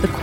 The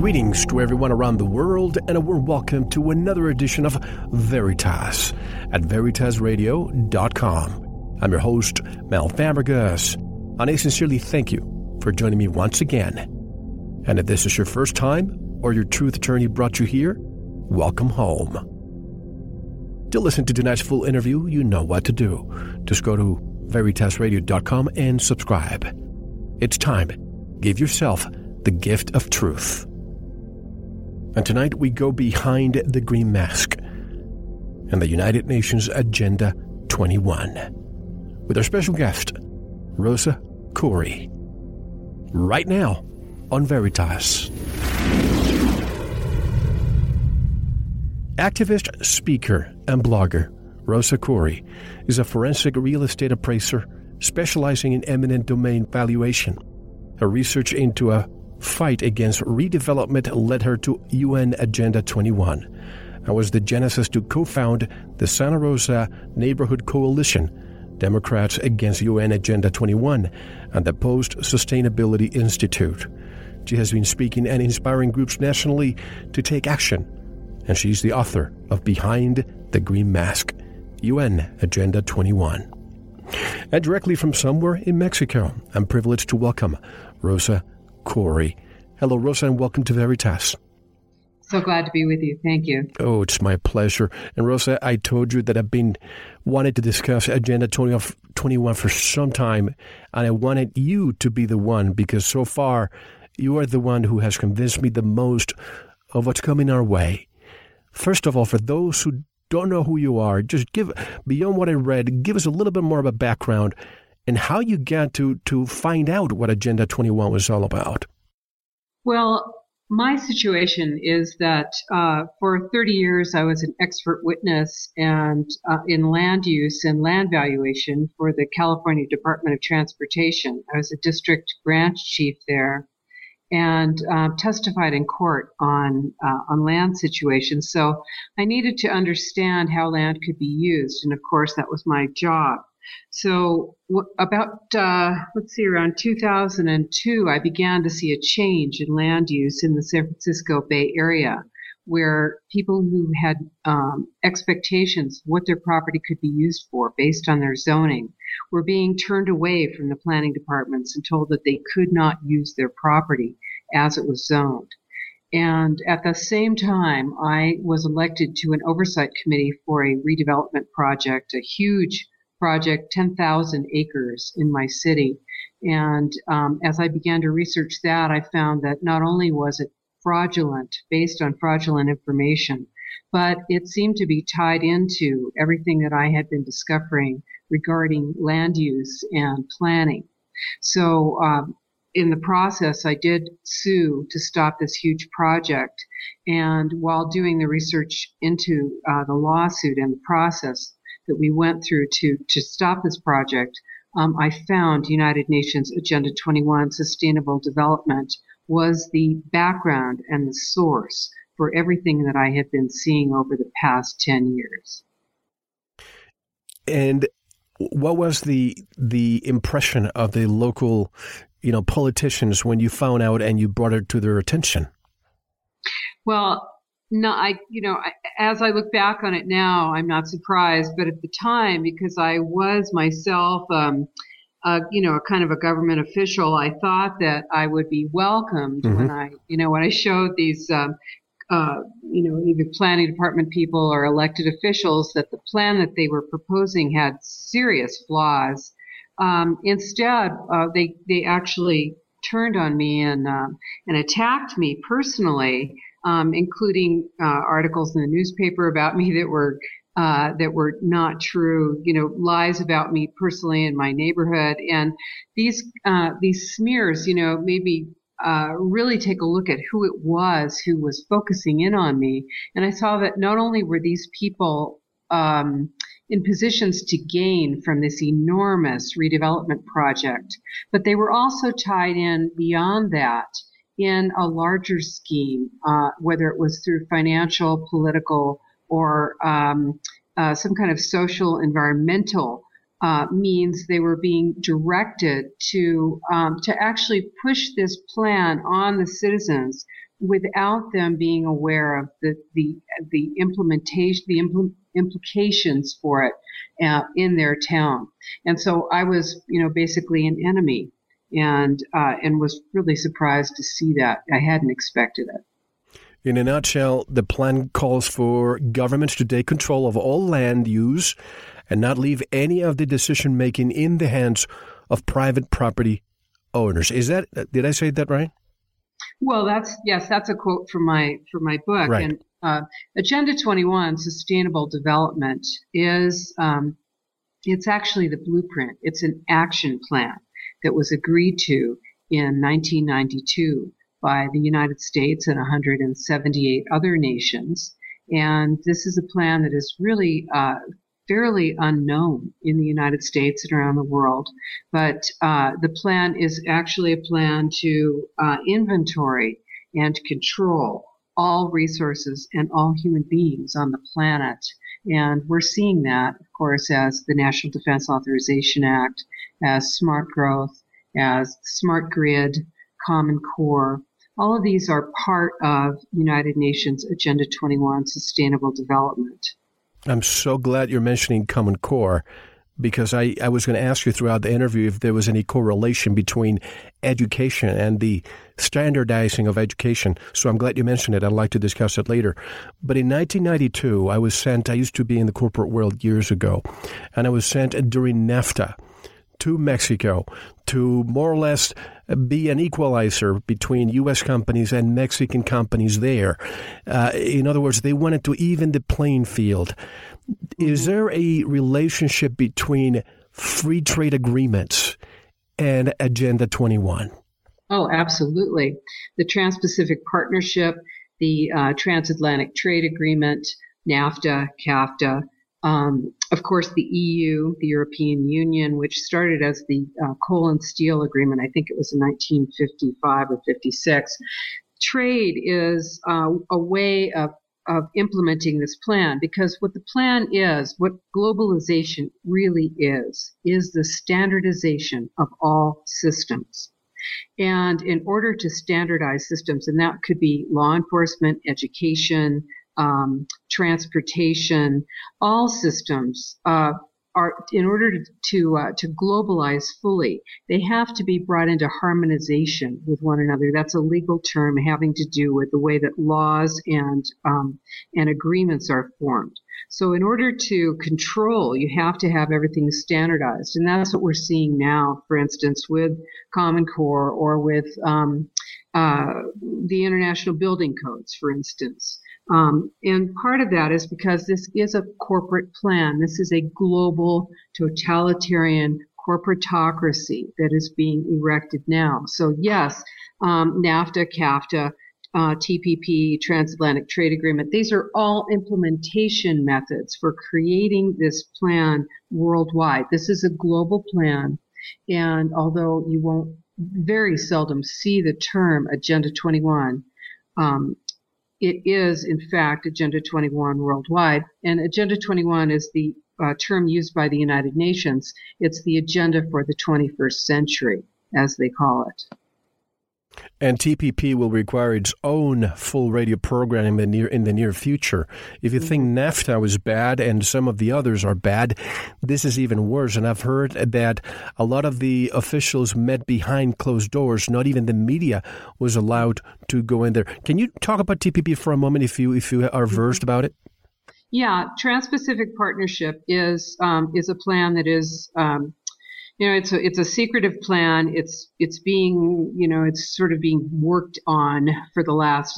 Greetings to everyone around the world, and a warm welcome to another edition of Veritas at VeritasRadio.com. I'm your host, Mel Fabregas, and I sincerely thank you for joining me once again. And if this is your first time or your truth attorney brought you here, welcome home. To listen to tonight's full interview, you know what to do. Just go to VeritasRadio.com and subscribe. It's time. Give yourself the gift of truth. And tonight we go behind the green mask and the United Nations Agenda 21 with our special guest, Rosa Koire, right now on Veritas. Activist, speaker, and blogger Rosa Koire is a forensic real estate appraiser specializing in eminent domain valuation. Her research into a fight against redevelopment led her to UN Agenda 21 and was the genesis to co-found the Santa Rosa Neighborhood Coalition, Democrats Against UN Agenda 21, and the Post Sustainability Institute. She has been speaking and inspiring groups nationally to take action, and she's the author of Behind the Green Mask, UN Agenda 21. And directly from somewhere in Mexico, I'm privileged to welcome Rosa Koire. Hello, Rosa, and welcome to Veritas. So glad to be with you. Thank you. Oh, it's my pleasure. And Rosa, I told you that I've been wanting to discuss Agenda 21 for some time, and I wanted you to be the one, because so far you are the one who has convinced me the most of what's coming our way. First of all, for those who don't know who you are, just give, beyond what I read, give us a little bit more of a background and how you got to find out what Agenda 21 was all about. Well, my situation is that for 30 years, I was an expert witness and in land use and land valuation for the California Department of Transportation. I was a district branch chief there and testified in court on land situations. So I needed to understand how land could be used. And of course, that was my job. So about, around 2002, I began to see a change in land use in the San Francisco Bay Area, where people who had expectations what their property could be used for based on their zoning were being turned away from the planning departments and told that they could not use their property as it was zoned. And at the same time, I was elected to an oversight committee for a redevelopment project, a huge project, 10,000 acres in my city. And as I began to research that, I found that not only was it fraudulent, based on fraudulent information, but it seemed to be tied into everything that I had been discovering regarding land use and planning. So in the process, I did sue to stop this huge project. And while doing the research into the lawsuit and the process that we went through to stop this project, I found United Nations Agenda 21 Sustainable Development was the background and the source for everything that I had been seeing over the past 10 years. And what was the impression of the local, politicians when you found out and you brought it to their attention? Well, no, as I look back on it now, I'm not surprised. But at the time, because I was myself, a kind of a government official, I thought that I would be welcomed when I showed these either planning department people or elected officials that the plan that they were proposing had serious flaws. Instead, they actually turned on me and attacked me personally, including articles in the newspaper about me that were not true, lies about me personally in my neighborhood. And these smears, really take a look at who it was who was focusing in on me. And I saw that not only were these people in positions to gain from this enormous redevelopment project, but they were also tied in beyond that in a larger scheme, whether it was through financial, political, or some kind of social, environmental means. They were being directed to actually push this plan on the citizens without them being aware of the implementation, implications for it in their town. And so I was, basically an enemy, and was really surprised to see that. I hadn't expected it. In a nutshell, the plan calls for governments to take control of all land use and not leave any of the decision-making in the hands of private property owners. Did I say that right? Well, that's a quote from my book. Right. And Agenda 21, Sustainable Development, is it's actually the blueprint. It's an action plan that was agreed to in 1992. By the United States and 178 other nations. And this is a plan that is really fairly unknown in the United States and around the world. But the plan is actually a plan to inventory and control all resources and all human beings on the planet. And we're seeing that, of course, as the National Defense Authorization Act, as Smart Growth, as Smart Grid, Common Core. All of these are part of United Nations Agenda 21 Sustainable Development. I'm so glad you're mentioning Common Core, because I was going to ask you throughout the interview if there was any correlation between education and the standardizing of education. So I'm glad you mentioned it. I'd like to discuss it later. But in 1992, I used to be in the corporate world years ago, and I was sent during NAFTA to Mexico to more or less be an equalizer between U.S. companies and Mexican companies there. In other words, they wanted to even the playing field. Is there a relationship between free trade agreements and Agenda 21? Oh, absolutely. The Trans-Pacific Partnership, the Transatlantic Trade Agreement, NAFTA, CAFTA, of course, the EU, the European Union, which started as the Coal and Steel Agreement. I think it was in 1955 or 56. Trade is a way of implementing this plan, because what the plan is, what globalization really is the standardization of all systems. And in order to standardize systems, and that could be law enforcement, education, transportation, all systems are, in order to globalize fully, they have to be brought into harmonization with one another. That's a legal term having to do with the way that laws and agreements are formed. So in order to control, you have to have everything standardized. And that's what we're seeing now, for instance, with Common Core or with the International Building Codes, for instance. And part of that is because this is a corporate plan. This is a global totalitarian corporatocracy that is being erected now. So yes, NAFTA, CAFTA, TPP, Transatlantic Trade Agreement, these are all implementation methods for creating this plan worldwide. This is a global plan. And although you won't very seldom see the term Agenda 21, it is, in fact, Agenda 21 worldwide. And Agenda 21 is the term used by the United Nations. It's the agenda for the 21st century, as they call it. And TPP will require its own full radio program in the near future. If you think NAFTA was bad and some of the others are bad, this is even worse. And I've heard that a lot of the officials met behind closed doors. Not even the media was allowed to go in there. Can you talk about TPP for a moment if you are versed about it? Yeah, Trans-Pacific Partnership is a plan that is it's a secretive plan. It's been worked on for the last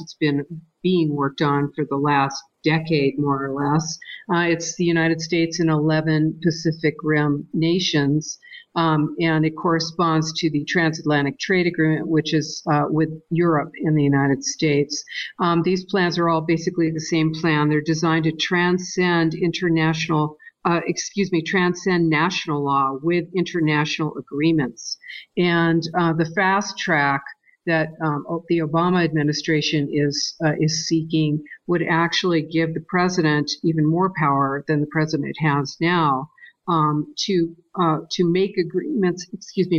decade, more or less. It's the United States and 11 Pacific Rim nations. And it corresponds to the Transatlantic Trade Agreement, which is with Europe and the United States. These plans are all basically the same plan. They're designed to transcend national law with international agreements. And the fast track that the Obama administration is seeking would actually give the president even more power than the president has now to make agreements,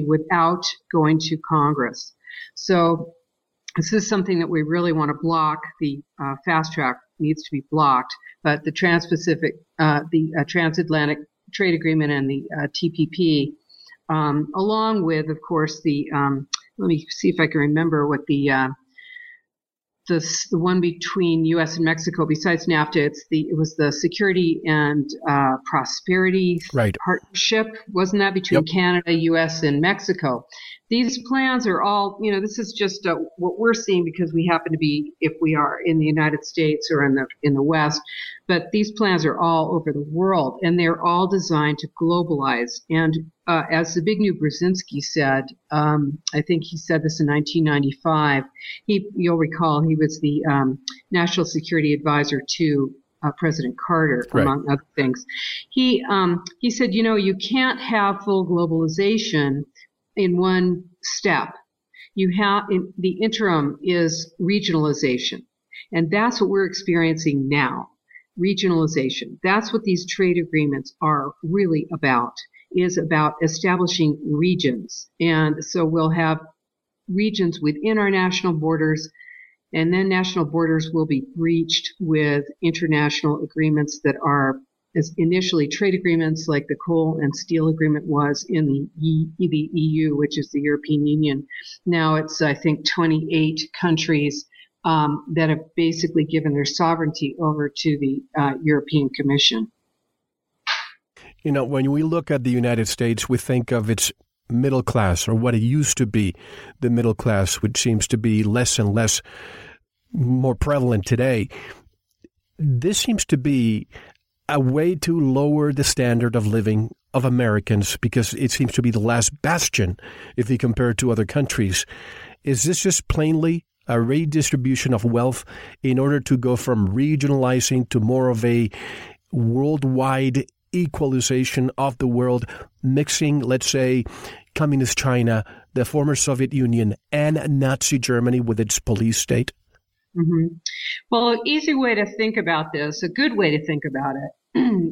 without going to Congress. So this is something that we really want to block. The fast track needs to be blocked. But the Transatlantic Trade Agreement and the TPP, along with, of course, let me see if I can remember what the one between U.S. and Mexico. Besides NAFTA, it was the Security and Prosperity Partnership, wasn't that between Canada, U.S. and Mexico? These plans are all, this is just what we're seeing because we happen to be, if we are in the United States or in the West, but these plans are all over the world, and they're all designed to globalize. And as Zbigniew Brzezinski said, I think he said this in 1995, you'll recall he was the National Security Advisor to President Carter, among other things. He said, you can't have full globalization in one step. The interim is regionalization. And that's what we're experiencing now, regionalization. That's what these trade agreements are really about, is about establishing regions. And so we'll have regions within our national borders, and then national borders will be breached with international agreements that are as initially trade agreements like the Coal and Steel Agreement was in the EU, which is the European Union. Now it's, I think, 28 countries that have basically given their sovereignty over to the European Commission. When we look at the United States, we think of its middle class, or what it used to be, the middle class, which seems to be less and less more prevalent today. This seems to be a way to lower the standard of living of Americans, because it seems to be the last bastion if you compare it to other countries. Is this just plainly a redistribution of wealth in order to go from regionalizing to more of a worldwide equalization of the world, mixing, let's say, communist China, the former Soviet Union, and Nazi Germany with its police state? Mm-hmm. Well, an easy way to think about this, a good way to think about it,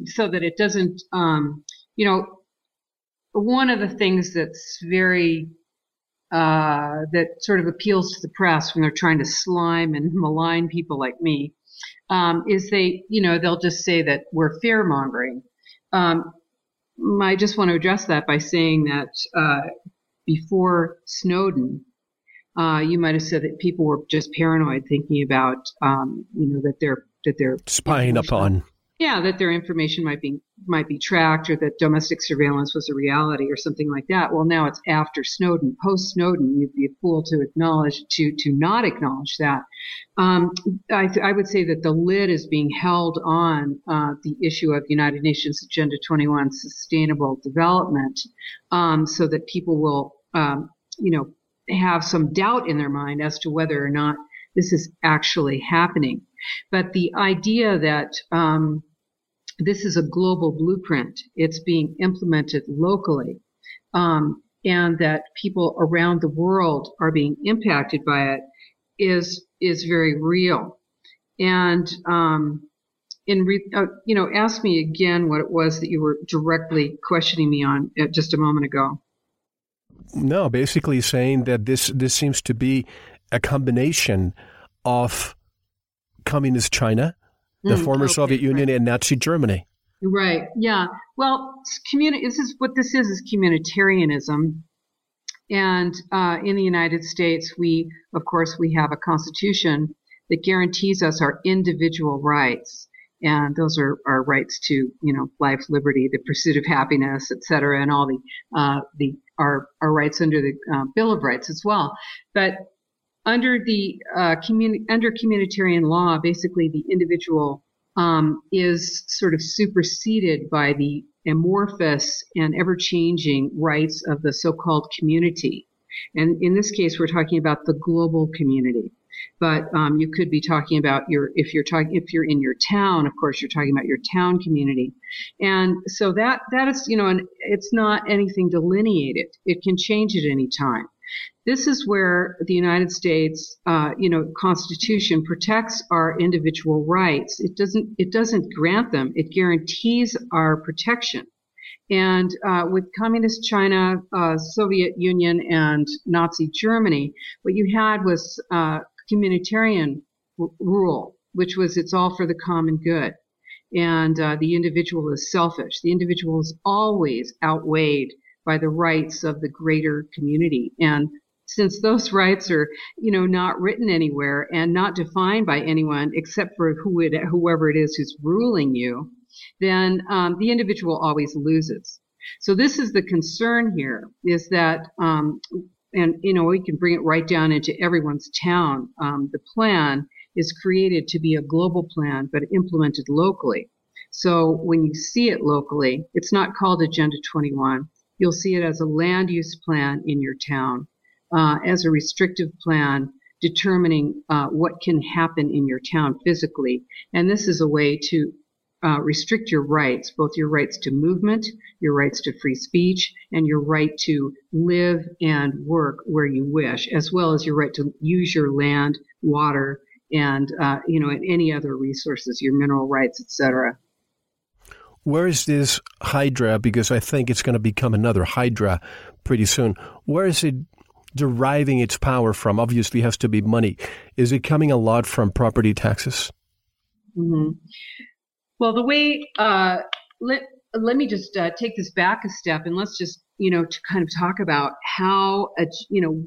so that it doesn't, one of the things that's very, that sort of appeals to the press when they're trying to slime and malign people like me, is they'll just say that we're fear-mongering. I just want to address that by saying that before Snowden, you might have said that people were just paranoid, thinking about, that they're spying upon. Yeah, that their information might be tracked, or that domestic surveillance was a reality, or something like that. Well, now it's after Snowden, post Snowden. You'd be a fool to acknowledge to not acknowledge that. I would say that the lid is being held on the issue of United Nations Agenda 21 Sustainable Development, so that people will, have some doubt in their mind as to whether or not this is actually happening. But the idea that this is a global blueprint, it's being implemented locally, and that people around the world are being impacted by it is very real. And ask me again what it was that you were directly questioning me on just a moment ago. No, basically saying that this seems to be a combination of communist China, the former Soviet Union, and Nazi Germany. Right. Yeah. Well, this is communitarianism. And in the United States, we have a constitution that guarantees us our individual rights. And those are our rights to, life, liberty, the pursuit of happiness, et cetera, and all our rights under the Bill of Rights as well. But under the under communitarian law, basically the individual is sort of superseded by the amorphous and ever-changing rights of the so-called community. And in this case, we're talking about the global community. But you could be talking about if you're in your town, of course, you're talking about your town community. And so that is, it's not anything delineated. It can change at any time. This is where the United States, Constitution protects our individual rights. It doesn't grant them. It guarantees our protection. And with communist China, Soviet Union, and Nazi Germany, what you had was communitarian rule, which was it's all for the common good. And the individual is selfish. The individual is always outweighed by the rights of the greater community. And since those rights are, not written anywhere and not defined by anyone except for whoever it is who's ruling you, then the individual always loses. So this is the concern here, is that, we can bring it right down into everyone's town. The plan is created to be a global plan, but implemented locally. So when you see it locally, it's not called Agenda 21. You'll see it as a land use plan in your town, as a restrictive plan determining what can happen in your town physically. And this is a way to restrict your rights, both your rights to movement, your rights to free speech, and your right to live and work where you wish, as well as your right to use your land, water, and and any other resources, your mineral rights, etc. Where is this hydra? Because I think it's going to become another hydra pretty soon. Where is it deriving its power from? Obviously, it has to be money. Is it coming a lot from property taxes? Mm-hmm. Well, the way let me just take this back a step, and let's just to kind of talk about how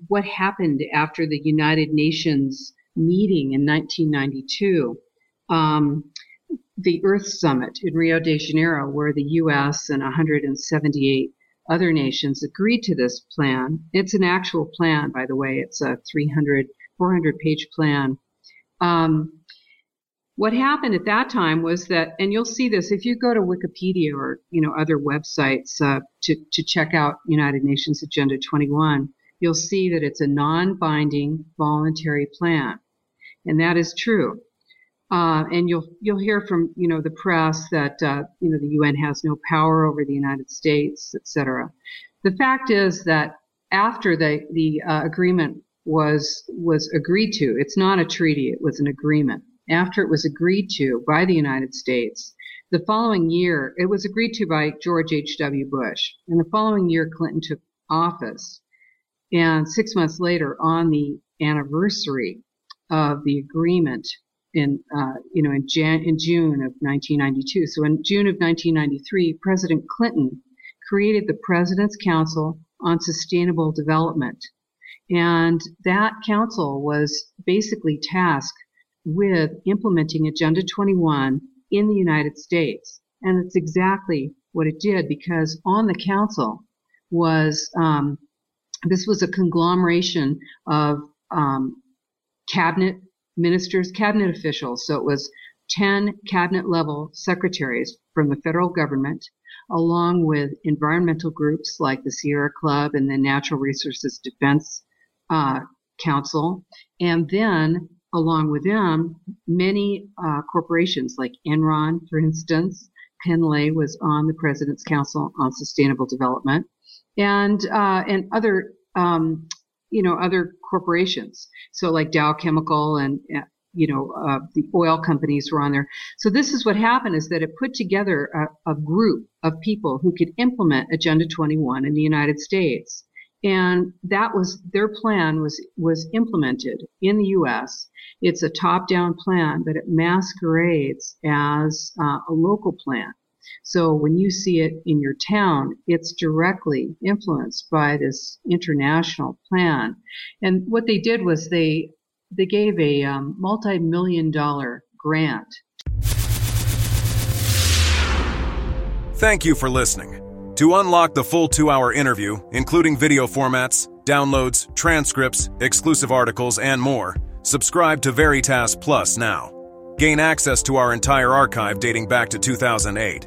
what happened after the United Nations meeting in 1992, the Earth Summit in Rio de Janeiro, where the U.S. and 178 other nations agreed to this plan. It's an actual plan, by the way. It's a 400-page plan. What happened at that time was that, and you'll see this if you go to Wikipedia or other websites to check out United Nations Agenda 21, you'll see that it's a non-binding voluntary plan, and that is true. And you'll hear from the press that the UN has no power over the United States, etc. The fact is that after the agreement was agreed to, it's not a treaty; it was an agreement. After it was agreed to by the United States, the following year, it was agreed to by George H.W. Bush. And the following year, Clinton took office. And 6 months later, on the anniversary of the agreement in June of 1992. So in June of 1993, President Clinton created the President's Council on Sustainable Development. And that council was basically tasked with implementing Agenda 21 in the United States. And that's exactly what it did, because on the council was, this was a conglomeration of cabinet ministers, cabinet officials. So it was 10 cabinet-level secretaries from the federal government, along with environmental groups like the Sierra Club and the Natural Resources Defense Council, and then along with them, many corporations like Enron, for instance. Ken Lay was on the President's Council on Sustainable Development, and other other corporations. So like Dow Chemical and the oil companies were on there. So this is what happened: is that it put together a group of people who could implement Agenda 21 in the United States. And that was their plan was implemented in the U.S. It's a top-down plan, but it masquerades as a local plan. So when you see it in your town, it's directly influenced by this international plan. And what they did was they gave a multi-million-dollar grant. Thank you for listening. To unlock the full 2-hour interview, including video formats, downloads, transcripts, exclusive articles, and more, subscribe to Veritas Plus now. Gain access to our entire archive dating back to 2008.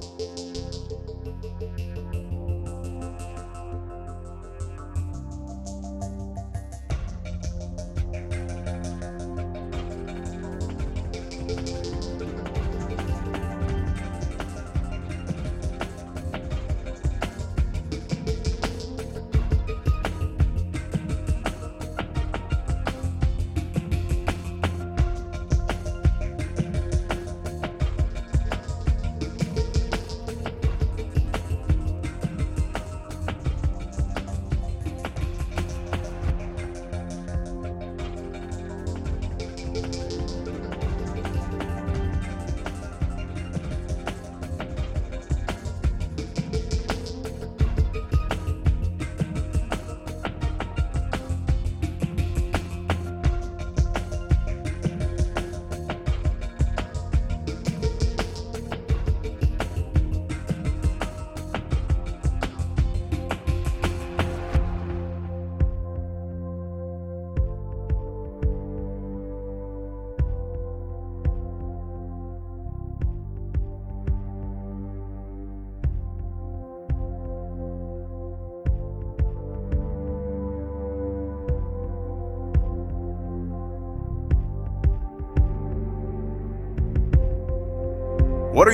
What are